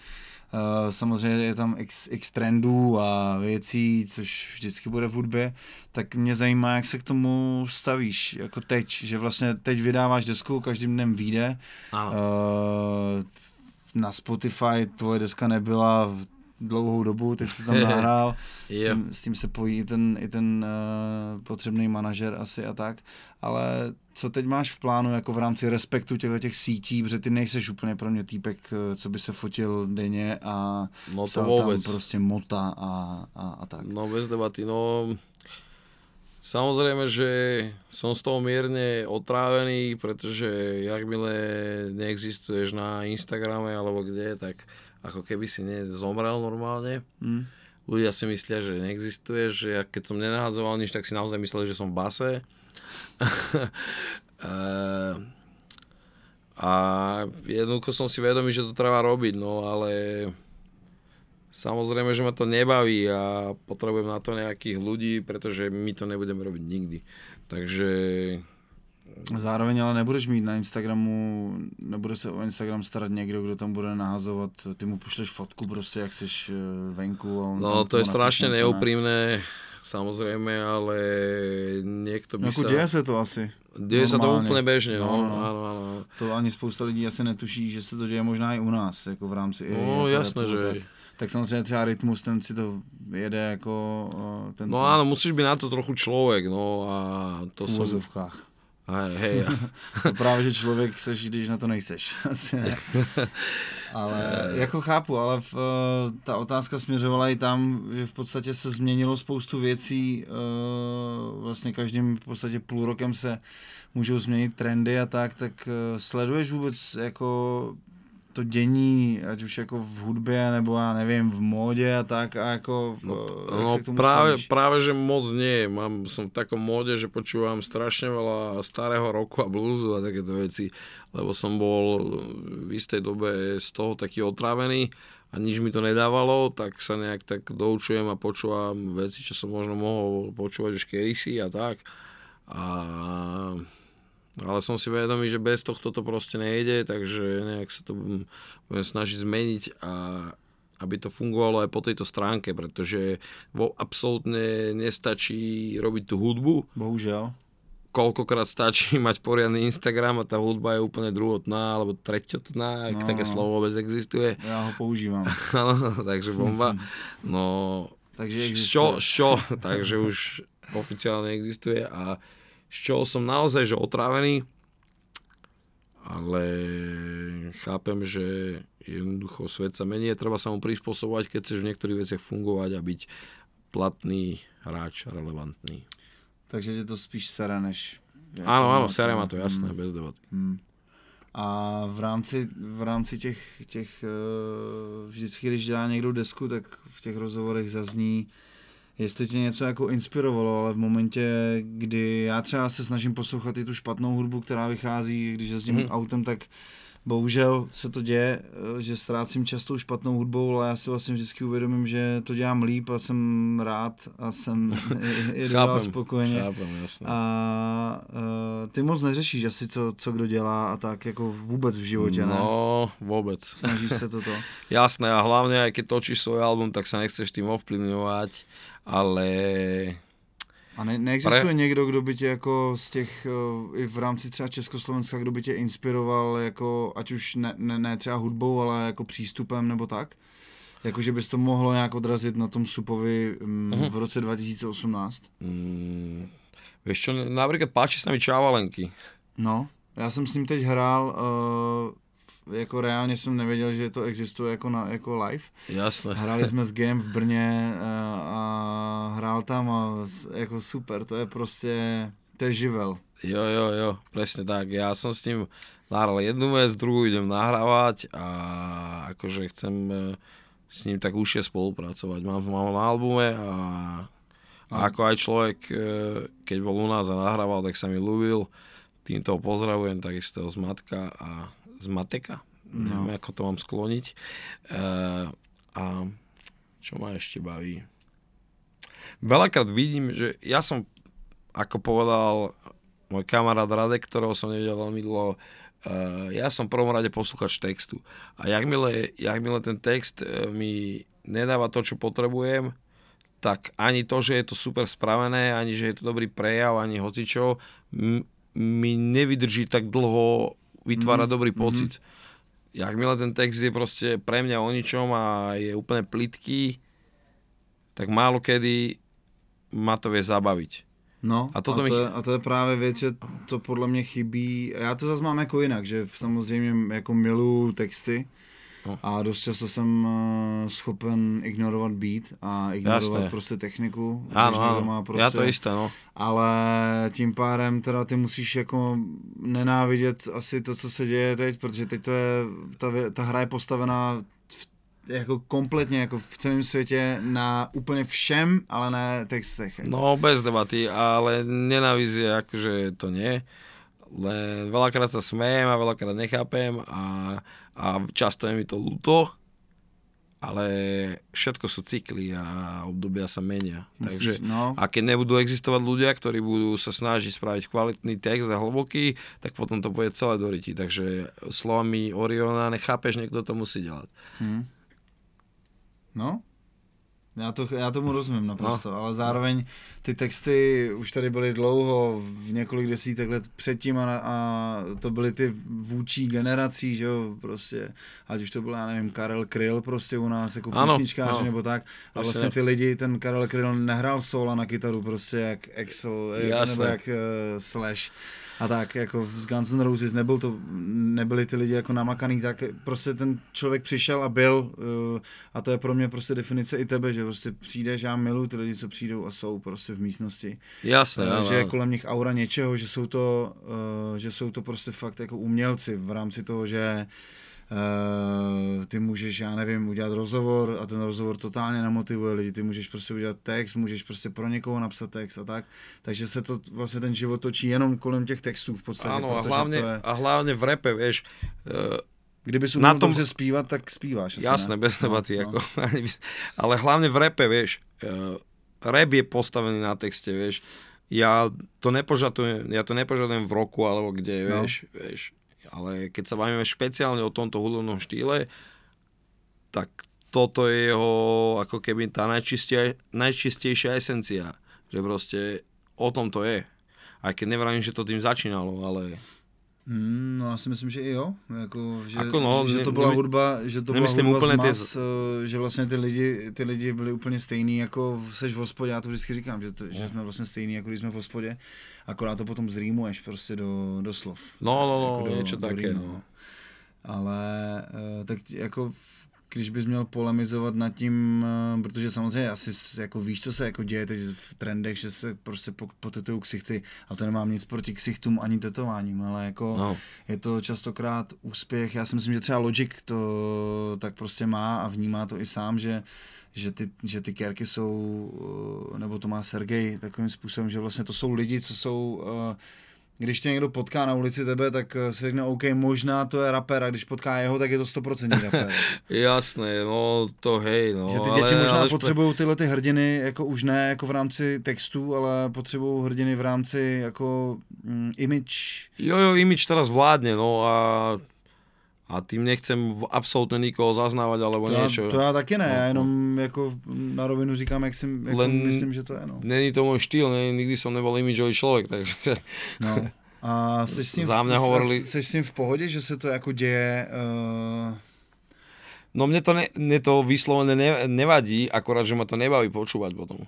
samozřejmě je tam x trendů a věcí, což vždycky bude v hudbě, tak mě zajímá, jak se k tomu stavíš, jako teď, že vlastně teď vydáváš desku, každým dnem vyjde, na Spotify tvoje deska nebyla v dlouhou dobu, teď se tam nahrál, s tím se pojí i ten potřebný manažer asi a tak, ale co teď máš v plánu jako v rámci respektu těch sítí, protože ty nejseš úplně pro mě týpek, co by se fotil denně a no psal tam prostě mota a tak. No bez debaty, no samozrejme, že som z toho mierne otrávený, pretože jakmile neexistuješ na Instagrame alebo kde, tak ako keby si nezomrel normálne. Ľudia si myslia, že neexistuješ, že ja keď som nenahádzoval nič, tak si naozaj myslel, že som v base. A jednoducho som si vedomý, že to treba robiť, no ale samozrejme, že ma to nebaví a potrebujem na to nejakých ľudí, pretože my to nebudeme robiť nikdy. Takže zároveň ale nebudeš mít na Instagramu, nebude se o Instagram starat někdo, kdo tam bude nahazovat, ty mu pošleš fotku prostě, jak seš venku. A on no to je strašně neúprimné, samozřejmě, ale někdo by se... Děje se to asi. Děje se to úplně běžně, no. To ani spousta lidí asi netuší, že se to děje možná i u nás, jako v rámci... No jasné, že... Tak samozřejmě třeba rytmus, ten si to jede jako... No ano, musíš být na to trochu člověk, no a to jsou... V úvozovkách. Hej, právě, že člověk seš, když na to nejseš, asi ne. Ale jako chápu, ale ta otázka směřovala i tam, že v podstatě se změnilo spoustu věcí, vlastně každým v podstatě půl rokem se můžou změnit trendy a tak sleduješ vůbec jako to dění, ať už jako v hudbě, nebo já nevím, v módě a tak a jako... No jak práve že moc nie. Som v takom móde, že počúvam strašne veľa starého roku a bluesu a takéto veci, lebo som bol v istej dobe z toho taký otrávený a nič mi to nedávalo, tak sa nejak tak doučujem a počúvam veci, čo som možno mohol počúvať už kedysi a tak. Ale som si vedomý, že bez tohto to proste nejde, takže nejak sa to budem snažiť zmeniť a aby to fungovalo aj po tejto stránke, pretože absolútne nestačí robiť tú hudbu. Bohužiaľ. Koľkokrát stačí mať poriadny Instagram a tá hudba je úplne druhotná alebo treťotná, ak také slovo vôbec existuje. Ja ho používam. Takže bomba. No, takže čo? Takže už oficiálne existuje a z čoho som naozaj že otrávený, ale chápem, že jednoducho svet sa mení, treba sa mu prispôsobovať, keď chceš v niektorých veciach fungovať a byť platný hráč, relevantný. Takže je to spíš sere než... Áno, sere má to jasné, bez debaty. A v rámci těch vždycky, když dělá někdo desku, tak v těch rozhovorech zazní, jestli tě něco jako inspirovalo, ale v momentě, kdy já třeba se snažím poslouchat i tu špatnou hudbu, která vychází, když jezdím autem, tak bohužel se to děje, že ztrácím často špatnou hudbou, ale já si vlastně vždycky uvědomím, že to dělám líp a jsem rád a jsem jedu dál spokojeně. A ty moc neřešíš asi, co kdo dělá a tak jako vůbec v životě, ne? No, vůbec. Snažíš se toto? Jasné a hlavně, když točíš svůj album, tak se nechceš tím ovplyvňovat. Ale... A neexistuje někdo, kdo by tě jako z těch, i v rámci třeba Československa, kdo by tě inspiroval, jako, ať už ne třeba hudbou, ale jako přístupem nebo tak? Jako, že bys to mohlo nějak odrazit na tom Supovi v roce 2018? Víš čo, například páči se mi Čávalenky. No, já jsem s ním teď hrál... Jako reálně jsem nevěděl, že to existuje jako live. Jasné. Hráli jsme s Game v Brně a hrál tam a jako super, to je prostě... To je živel. Jo, presne tak. Ja som s ním nahral jednu vec, druhú idem nahrávať a akože chcem s ním tak užšie spolupracovať. Mám ho na albume a ako aj človek, keď bol u nás a nahrával, tak sa mi ľúbil. Týmto ho pozdravujem, takisto z Matka a z Mateka. No. Neviem, ako to mám skloniť. A čo ma ešte baví? Veľakrát vidím, že ja som, ako povedal môj kamarát Radek, ktorého som nevidel veľmi dlho, ja som v prvom rade posluchač textu. A jak mi ten text mi nedáva to, čo potrebujem, tak ani to, že je to super spravené, ani že je to dobrý prejav, ani hocičo, mi nevydrží tak dlho vytvárať dobrý pocit. Jakmile ten text je proste pre mňa o ničom a je úplne plytký, tak málo kedy ma to vie zabaviť. No a to je právě věc, že to podle mě chybí. Já to zase mám jako jinak, že samozřejmě jako miluju texty a dost často jsem schopen ignorovat beat a ignorovat prostě techniku. Ano, má prostě, já to jisté, no. Ale tím pádem teda ty musíš jako nenávidět asi to, co se děje teď, protože teď to je, ta hra je postavená jako kompletně, jako v celém světě na úplně všem, ale na textech. No bez debaty, ale nenávisť je akože to nie. Len veľakrát sa smejem a veľakrát nechápem a často je mi to ľúto, ale všetko sú cykly a obdobia sa menia. Takže, no. A keď nebudú existovať ľudia, ktorí budú sa snažiť spraviť kvalitný text a hlboký, tak potom to bude celé do ryti. Takže slovami Oriona nechápeš, niekto to musí delať. No, já tomu rozumím naprosto, ale zároveň ty texty už tady byly dlouho, v několik desítek let předtím a to byly ty vůči generací, že jo, prostě, ať už to byl, já nevím, Karel Kryl prostě u nás, jako písničkáři nebo tak, a vlastně ty lidi, ten Karel Kryl nehrál solo na kytaru prostě jak Axl, nebo jak Slash. A tak, jako z Guns and Roses, nebyli ty lidi jako namakaný, tak prostě ten člověk přišel a byl, a to je pro mě prostě definice i tebe, že prostě přijdeš, já miluji ty lidi, co přijdou a jsou prostě v místnosti. Jasné. Že je kolem nich aura něčeho, že jsou to prostě fakt jako umělci v rámci toho, že ty můžeš, já nevím, udělat rozhovor a ten rozhovor totálně namotivuje lidi, ty můžeš prostě udělat text, můžeš prostě pro někoho napsat text a tak, takže se to vlastně ten život točí jenom kolem těch textů v podstatě. Ano, a hlavně v rape, vieš, kdyby si uměl dobře zpívat, tak zpíváš. Jasné, ne? Bez debaty, no. Ale hlavně v rape, vieš, rap je postavený na texte, vieš, ja to nepožadujem v roku, alebo kde, vieš. Ale keď sa bavíme špeciálne o tomto hudobnom štýle, tak toto je jeho ako keby tá najčistejšia esencia. Že proste o tom to je. Aj keď nevravím, že to tým začínalo, ale... No já si myslím, že i jo, jako, že to byla hudba, že to byla hudba zmas, že vlastně ty lidi byli úplně stejný, jako seš v hospodě, já to vždycky říkám, že jsme vlastně stejný, jako když jsme v hospodě, akorát to potom zrýmuješ prostě do slov. No, jako do také, no. Ale tak jako... Když bys měl polemizovat nad tím, protože samozřejmě asi jako víš, co se jako děje teď v trendech, že se prostě potetují ksichty, a to nemám nic proti ksichtům ani tetováním, ale jako je to častokrát úspěch. Já si myslím, že třeba Logic to tak prostě má a vnímá to i sám, že ty kérky jsou, nebo to má Sergej takovým způsobem, že vlastně to jsou lidi, co jsou... Když tě někdo potká na ulici tebe, tak si řekne, OK, možná to je rapper, a když potká jeho, tak je to 100% rapper. Jasné, no to hej, no. Že ty děti možná potřebují tyhle ty hrdiny, jako už ne jako v rámci textu, ale potřebují hrdiny v rámci jako image. Jo, image teraz vládne, no a tým nechcem absolútne nikoho zaznávať, alebo niečo. To ja taky ne, ja jenom jako na rovinu říkám, jak myslím, že to je. No. Není to môj štýl, nikdy som nebol imidžový človek, takže... No. A seš s tým v pohode, že se to jako děje... No mne to vyslovene nevadí, akorát, že ma to nebaví počúvať potom.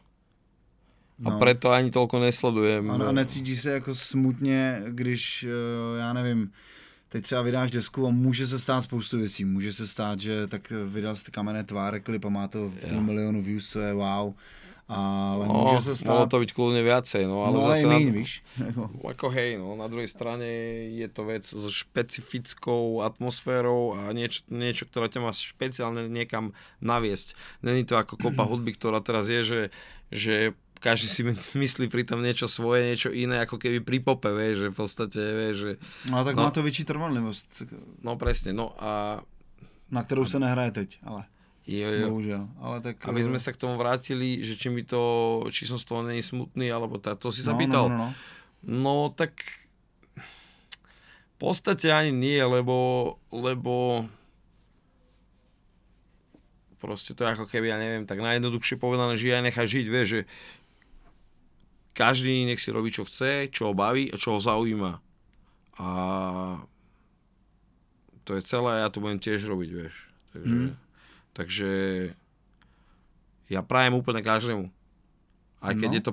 No. A preto ani toľko nesledujem. Ano, a necítíš se jako smutně, když, já nevím... Teď třeba vydáš desku a může se stát spoustu věcí. Může se stát, že tak vydal jste Kamenné tváře klip a má to 1 milionu views, co je wow. Ale no, môže sa stať... Bolo to byť kľudne viacej, no ale no, zase... No aj menej, víš. Ako hej, no na druhej strane je to vec so špecifickou atmosférou a niečo, ktorá ťa má špeciálne niekam naviesť. Není to ako kopa hudby, ktorá teraz je, že každý si myslí pritom niečo svoje, niečo iné, ako keby pri pope, vieš, že v podstate, vieš, že... No a tak no, má to väčší trvanlivosť. No presne, no a... Na ktorú sa nehraje teď, ale... Jo. Bohužiaľ, ale tak... Aby sme sa k tomu vrátili, že či mi to... Či som z toho není smutný, alebo to si sa pýtal. No, tak... V podstate ani nie, lebo... Proste to je ako keby, ja neviem, tak najjednoduchšie povedané, že ja nechá žiť, vieš, že... Každý nech si robí, čo chce, čo ho baví a čo ho zaujíma. A... To je celé, ja to budem tiež robiť, vieš. Takže... Takže ja prajem úplne každému. Aj keď je to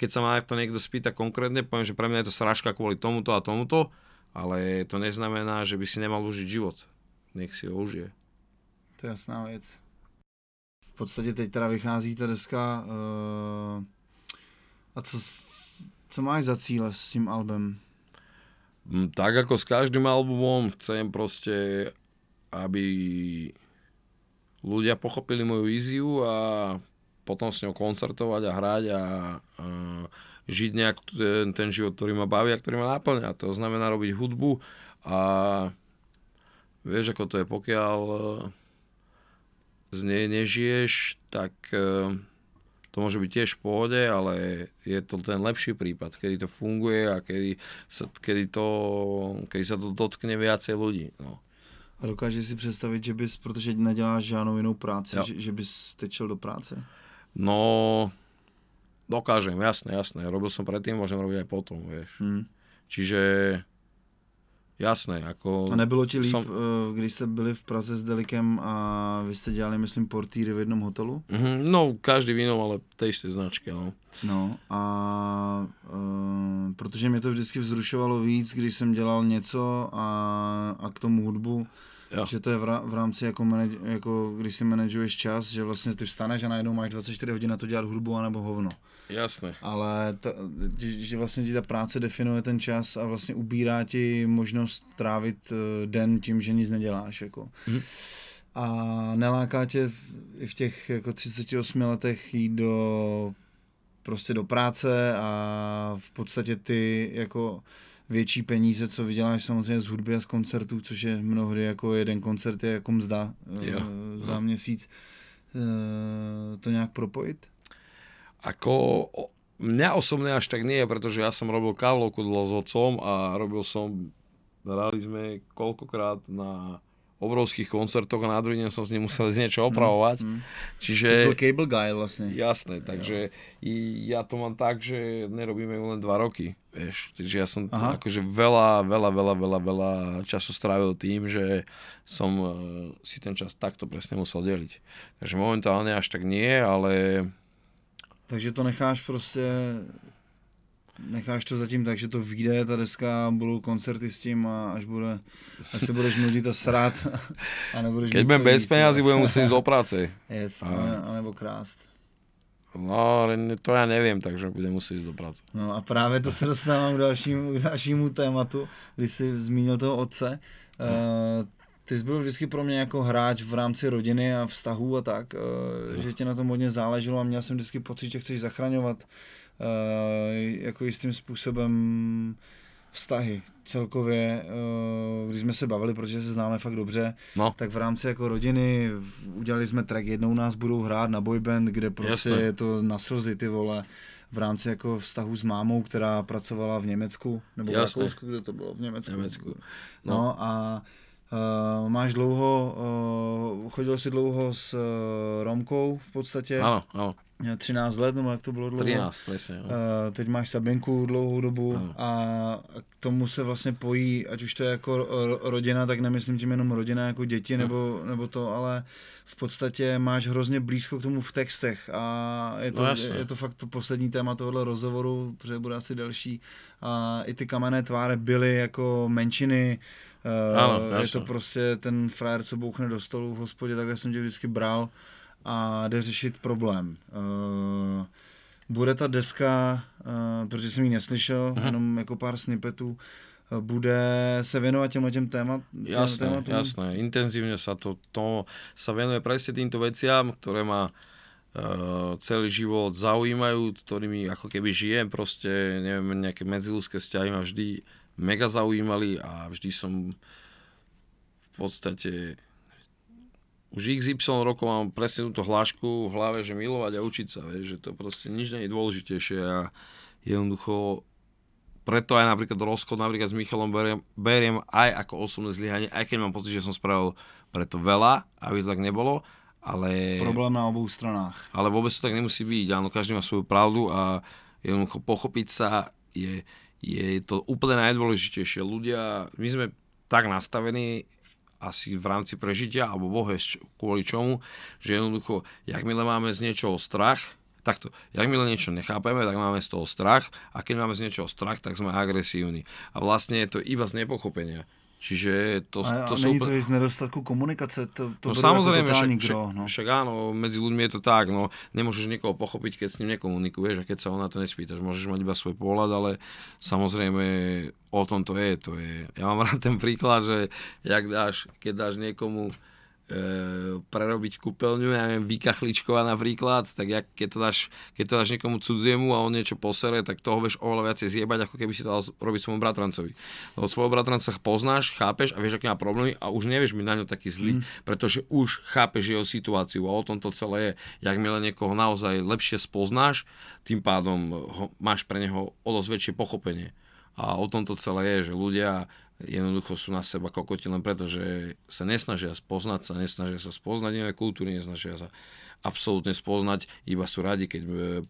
keď sa ma to niekto spýta konkrétne, poviem, že pre mňa je to sračka kvôli tomuto a tomuto, ale to neznamená, že by si nemal užiť život. Nech si ho užije. To je jasná vec. V podstate teď teda vychází ta deska a co máš za cíle s tým albem? Tak ako s každým albumom chcem proste, aby ľudia pochopili moju víziu a potom s ňou koncertovať a hrať a žiť nejak ten život, ktorý ma baví a ktorý ma naplňa. To znamená robiť hudbu a vieš, ako to je, pokiaľ z nej nežiješ, tak to môže byť tiež v pohode, ale je to ten lepší prípad, kedy to funguje a kedy sa to dotkne viacej ľudí. No. A dokážeš si představit, že bys, protože neděláš žádnou jinou práci, že bys tečel do práce? No, dokážem, jasné. Robil som predtým, môžem robiť aj potom, vieš. Čiže, jasné, ako... A nebylo ti líp, když ste byli v Praze s Delikem a vy ste dělali, myslím, portýry v jednom hotelu? No, každý v jinom, ale tej ste značky, no. No a protože mě to vždycky vzrušovalo víc, když jsem dělal něco a k tomu hudbu, jo. Že to je v rámci, jako když si manažuješ čas, že vlastně ty vstaneš a najednou máš 24 hodin na to dělat hudbu anebo hovno. Jasné. Ale že vlastně ti ta práce definuje ten čas a vlastně ubírá ti možnost trávit den tím, že nic neděláš. Jako. A neláká tě i v těch jako 38 letech jít do práce a v podstatě ty jako větší peníze, co vyděláš samozřejmě z hudby a z koncertů, což je mnohdy jako jeden koncert je jako mzda za měsíc, to nějak propojit? Ako mňa osobne až tak nie, pretože ja som robil kávlovku dlho s otcom a hrali sme koľkokrát na obrovských koncertoch a na druhý deň som s ním musel z niečo opravovať. Čiže... To bol cable guy vlastne. Jasné, takže ja to mám tak, že nerobíme ju len 2 roky, vieš. Takže ja som akože veľa času strávil tým, že som si ten čas takto presne musel deliť. Takže momentálne až tak nie, ale... Takže to necháš to zatím tak, že to vyjde, ta deska, budou koncerty s tím a až se budeš nudit a srát a nebudeš... Keď budem bez peňazí, budem muset jít do práce. Yes, anebo krást. No, to já nevím, takže budem muset jít do práce. No a právě to se dostávám k dalšímu tématu, když jsi zmínil toho otce. Ty jsi byl vždycky pro mě jako hráč v rámci rodiny a vztahů a tak, že tě na tom hodně záleželo a měl jsem vždycky pocit, že chceš zachraňovat jako jistým způsobem vztahy celkově. Když jsme se bavili, protože se známe fakt dobře, tak v rámci jako rodiny udělali jsme track Jednou nás budou hrát na boyband, kde prostě je to na slzy, ty vole. V rámci jako vztahu s mámou, která pracovala v Německu, nebo v Rakousku, kde to bylo, v Německu. No a máš dlouho, chodil jsi dlouho s Romkou v podstatě, ano. 13 let, nebo jak to bylo dlouho? 13, přesně. Teď máš Sabinku dlouhou dobu, ano. A k tomu se vlastně pojí, ať už to je jako rodina, tak nemyslím tím jenom rodina jako děti nebo to, ale v podstatě máš hrozně blízko k tomu v textech a je to fakt to poslední téma tohohle rozhovoru, protože bude asi delší a i ty kamenné tváře byly jako menšiny. Ano, je to prostě ten frajer, co bouchne do stolu v hospodě, takhle jsem tě vždycky bral a jde řešit problém. Bude ta deska, protože jsem ji neslyšel, jenom jako pár snippetů, bude se venovať těm tématom? Jasné, intenzívne sa to sa venuje presne týmto veciam, ktoré ma celý život zaujímajú, ktorými ako keby žijem, proste neviem, nejaké medziľudské vzťahy ma vždy mega zaujímali a vždy som v podstate už XY rokov mám presne túto hlášku v hlave, že milovať a učiť sa, vieš, že to proste nič nie je dôležitejšie a jednoducho preto aj napríklad rozchod napríklad s Michalom beriem aj ako osobné zlyhanie, aj keď mám pocit, že som spravil preto veľa, aby to tak nebolo, ale... Problém na obou stranách. Ale vôbec to tak nemusí byť, áno, každý má svoju pravdu a jednoducho pochopiť sa je to úplne najdôležitejšie. Ľudia, my sme tak nastavení asi v rámci prežitia, alebo bohe kvôli čomu, že jednoducho, jakmile máme z niečoho strach, takto, jak my niečo nechápeme, tak máme z toho strach a keď máme z niečoho strach, tak sme agresívni. A vlastne je to iba z nepochopenia. Čiže to... A není to i z nedostatku komunikace? To no samozrejme, však áno, medzi ľuďmi je to tak, no nemôžeš niekoho pochopiť, keď s ním nekomunikuješ a keď sa ho na to nespýtaš. Môžeš mať iba svoj pohľad, ale samozrejme o tom to je. Ja mám rád ten príklad, že keď dáš niekomu prerobiť kúpeľňu, ja neviem, vykachličková napríklad, tak keď to dáš niekomu cudziemu a on niečo posere, tak toho vieš oveľa viacej zjebať, ako keby si to dal robiť svojom bratrancovi. Lebo svojho bratranca poznáš, chápeš a vieš, aký má problémy a už nevieš byť na ňo taký zlý, pretože už chápeš jeho situáciu a o tom to celé je. Jakmile niekoho naozaj lepšie spoznáš, tým pádom máš pre neho o dosť väčšie pochopenie. A o tom to celé je, že ľudia jednoducho sú na seba kokoti len preto, že sa nesnažia spoznať, iné kultúry nesnažia sa absolútne spoznať, iba sú radi, keď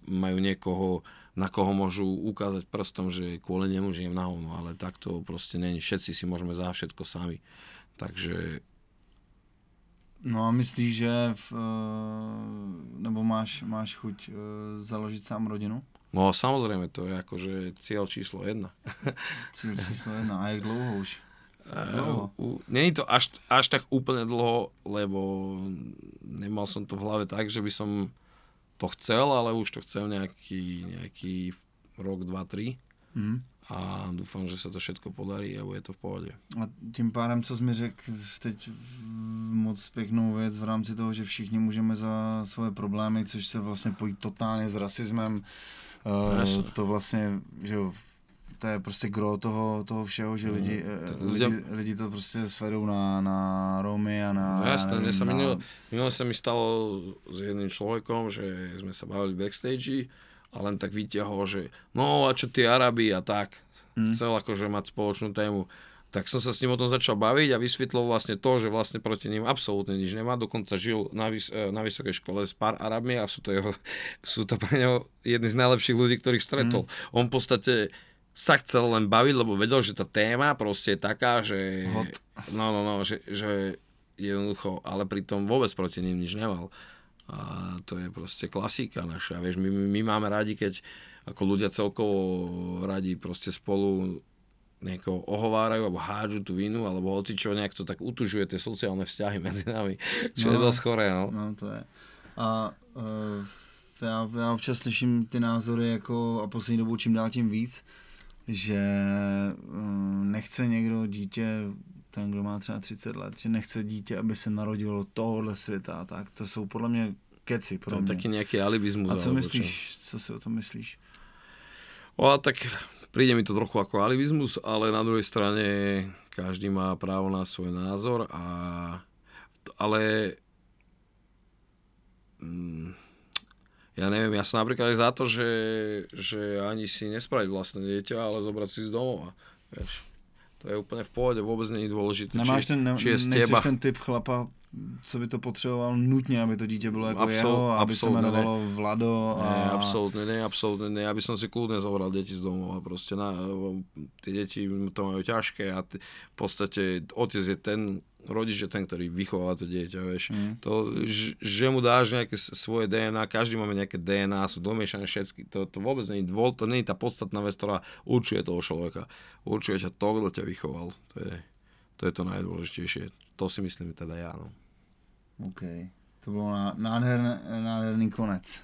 majú niekoho, na koho môžu ukázať prstom, že kvôli nemu žijem na hovno, ale tak to proste není, všetci si môžeme za všetko sami, takže... No a myslíš, že nebo máš chuť založiť sám rodinu? No samozrejme, to je akože cieľ číslo 1. Cieľ číslo 1, a jak dlho už? Není to až tak úplne dlho, lebo nemal som to v hlave tak, že by som to chcel, ale už to chcem nejaký rok, 2, 3. A doufám, že se to všetko podarí a bude to v pohodě. A tím pádem, co jsi mi řekl teď moc pěknou věc v rámci toho, že všichni můžeme za svoje problémy, což se vlastně pojí totálně s rasismem. To vlastně, že jo, to je prostě gro toho všeho, že lidi to prostě svedou na Romy a na... No jasné, minule se mi stalo s jedným člověkom, že jsme se bavili backstage a len tak vyťahol, že no a čo tí Arabi a tak. Chcel akože mať spoločnú tému. Tak som sa s ním o tom začal baviť a vysvetlil vlastne to, že vlastne proti ním absolútne nič nemá. Dokonca žil na vysokej škole s pár Arabmi a sú to pre neho jedni z najlepších ľudí, ktorých stretol. On v podstate sa chcel len baviť, lebo vedel, že tá téma proste je taká, že... Hot. No, že jednoducho, ale pritom vôbec proti ním nič nemal. A to je proste klasika naša. Vieš, my máme radi, keď ako ľudia celkovo radi proste spolu niekoho ohovárajú alebo hádžu tú vinu, alebo hocičo nejak to tak utužuje tie sociálne vzťahy medzi nami. Čo je dosť choré, no? No to je. A já občas slyším ty názory jako a poslední dobou čím dál tím víc, že nechce někdo dítě, ten, kdo má třeba 30 let, že nechce dítě, aby se narodilo tohohle světa, tak to jsou podle mě keci. To je taky nějaký alibismus. A co myslíš, čo? Co si o tom myslíš? Tak príde mi to trochu jako alibismus, ale na druhé straně každý má právo na svůj názor, ale ja neviem, ja som napríklad aj za to, že ani si nespraviť vlastné dieťa, ale zobrať si z domova, vieš. To je úplně v pohodě, vůbec není důležité. Nejseš ten typ chlapa, co by to potřeboval nutně, aby to dítě bylo jako jeho, aby se jmenovalo Vlado. Absolutně ne, aby som si kludně zobral děti z domova a prostě ty děti to mají ťažké a v podstatě otec je ten, rodič je ten, který vychovává to dieťa, vieš. To, že mu dáš nejaké svoje DNA, každý máme nejaké DNA, sú domiešané všetky, to vôbec není dôl, to není tá podstatná vec, ktorá určuje toho človeka. Určuje ťa to, kto ťa vychoval. To je to najdôležitejšie. To si myslím teda ja, no. OK. To bylo nádherný konec.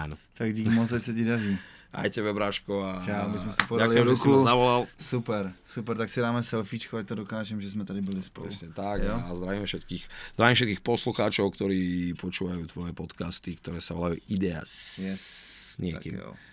Ano. Tak díky moc, ať se ti daří. Aj tebe, bráško. A čau, my jsme si podali ruku. Super, super, tak si dáme selfiečko, ať to dokážem, že jsme tady byli spolu. Přesně tak, jo? A zdravím všetkých poslucháčov, ktorí počúvajú tvoje podcasty, ktoré sa volajú Ideas. Yes, s niekým.